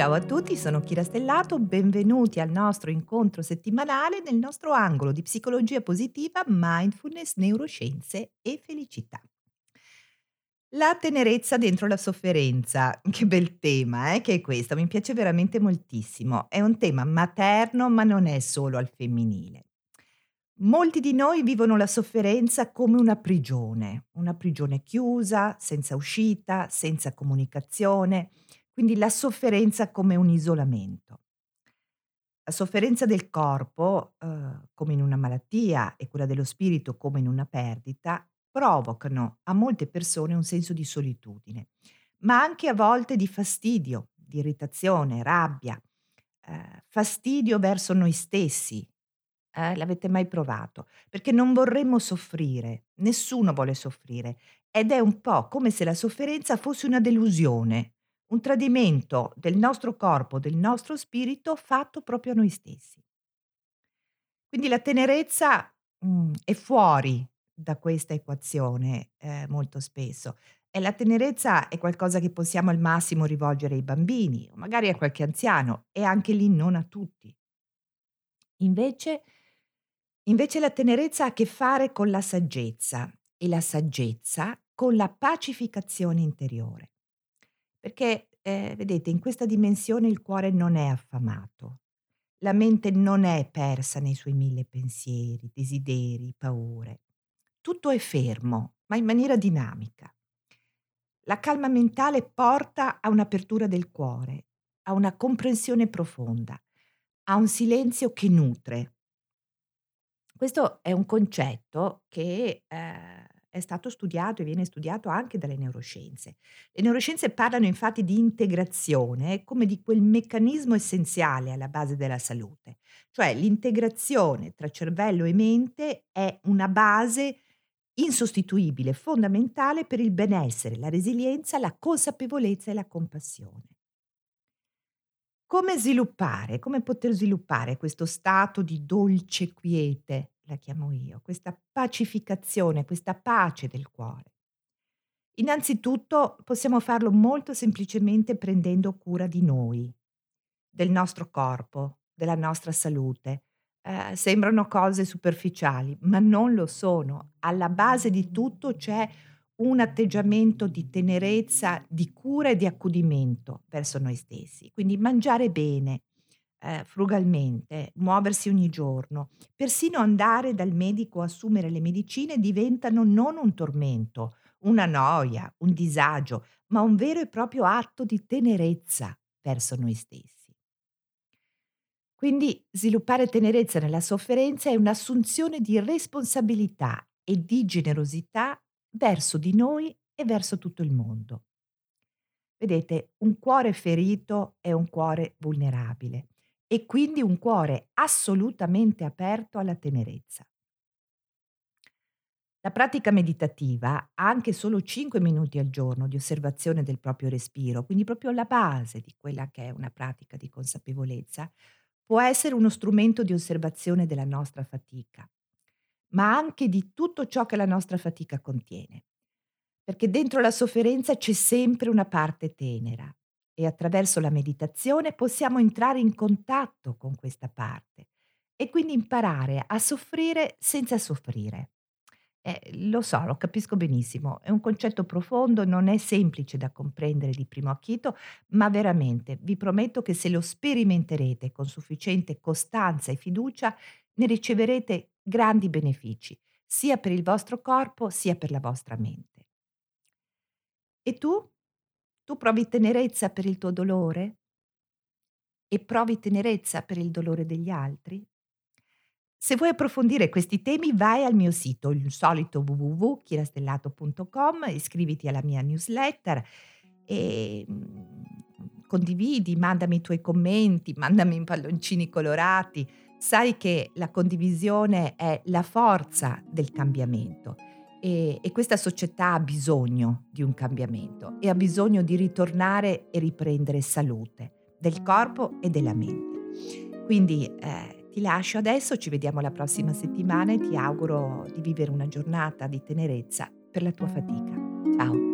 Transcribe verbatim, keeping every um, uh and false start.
Ciao a tutti, sono Chiara Stellato, benvenuti al nostro incontro settimanale nel nostro angolo di psicologia positiva, mindfulness, neuroscienze e felicità. La tenerezza dentro la sofferenza, che bel tema eh, che è questo, mi piace veramente moltissimo, è un tema materno ma non è solo al femminile. Molti di noi vivono la sofferenza come una prigione, una prigione chiusa, senza uscita, senza comunicazione. Quindi la sofferenza come un isolamento. La sofferenza del corpo, eh, come in una malattia, e quella dello spirito come in una perdita, provocano a molte persone un senso di solitudine, ma anche a volte di fastidio, di irritazione, rabbia, eh, fastidio verso noi stessi. Eh, l'avete mai provato? Perché non vorremmo soffrire, nessuno vuole soffrire, ed è un po' come se la sofferenza fosse una delusione. Un tradimento del nostro corpo, del nostro spirito fatto proprio a noi stessi. Quindi la tenerezza mm, è fuori da questa equazione eh, molto spesso. E la tenerezza è qualcosa che possiamo al massimo rivolgere ai bambini, o magari a qualche anziano, e anche lì non a tutti. Invece, invece la tenerezza ha a che fare con la saggezza, e la saggezza con la pacificazione interiore. Perché, eh, vedete, in questa dimensione il cuore non è affamato, la mente non è persa nei suoi mille pensieri, desideri, paure. Tutto è fermo, ma in maniera dinamica. La calma mentale porta a un'apertura del cuore, a una comprensione profonda, a un silenzio che nutre. Questo è un concetto che... Eh, È stato studiato e viene studiato anche dalle neuroscienze. Le neuroscienze parlano infatti di integrazione come di quel meccanismo essenziale alla base della salute, cioè l'integrazione tra cervello e mente è una base insostituibile, fondamentale per il benessere, la resilienza, la consapevolezza e la compassione. Come sviluppare, come poter sviluppare questo stato di dolce quiete? La chiamo io, questa pacificazione, questa pace del cuore. Innanzitutto possiamo farlo molto semplicemente prendendo cura di noi, del nostro corpo, della nostra salute. Eh, sembrano cose superficiali, ma non lo sono. Alla base di tutto c'è un atteggiamento di tenerezza, di cura e di accudimento verso noi stessi. Quindi mangiare bene, Eh, frugalmente, muoversi ogni giorno, persino andare dal medico a assumere le medicine diventano non un tormento, una noia, un disagio, ma un vero e proprio atto di tenerezza verso noi stessi. Quindi sviluppare tenerezza nella sofferenza è un'assunzione di responsabilità e di generosità verso di noi e verso tutto il mondo. Vedete, un cuore ferito è un cuore vulnerabile. E quindi un cuore assolutamente aperto alla tenerezza. La pratica meditativa ha anche solo cinque minuti al giorno di osservazione del proprio respiro, quindi proprio la base di quella che è una pratica di consapevolezza, può essere uno strumento di osservazione della nostra fatica, ma anche di tutto ciò che la nostra fatica contiene. Perché dentro la sofferenza c'è sempre una parte tenera. E attraverso la meditazione possiamo entrare in contatto con questa parte e quindi imparare a soffrire senza soffrire. Eh, lo so, lo capisco benissimo, è un concetto profondo, non è semplice da comprendere di primo acchito, ma veramente vi prometto che se lo sperimenterete con sufficiente costanza e fiducia ne riceverete grandi benefici, sia per il vostro corpo sia per la vostra mente. E tu? Tu provi tenerezza per il tuo dolore? E provi tenerezza per il dolore degli altri? Se vuoi approfondire questi temi vai al mio sito, il solito w w w punto chiara stellato punto com, iscriviti alla mia newsletter e condividi, mandami i tuoi commenti, mandami i palloncini colorati. Sai che la condivisione è la forza del cambiamento. E, e questa società ha bisogno di un cambiamento e ha bisogno di ritornare e riprendere salute del corpo e della mente. Quindi eh, ti lascio adesso, ci vediamo la prossima settimana e ti auguro di vivere una giornata di tenerezza per la tua fatica. Ciao!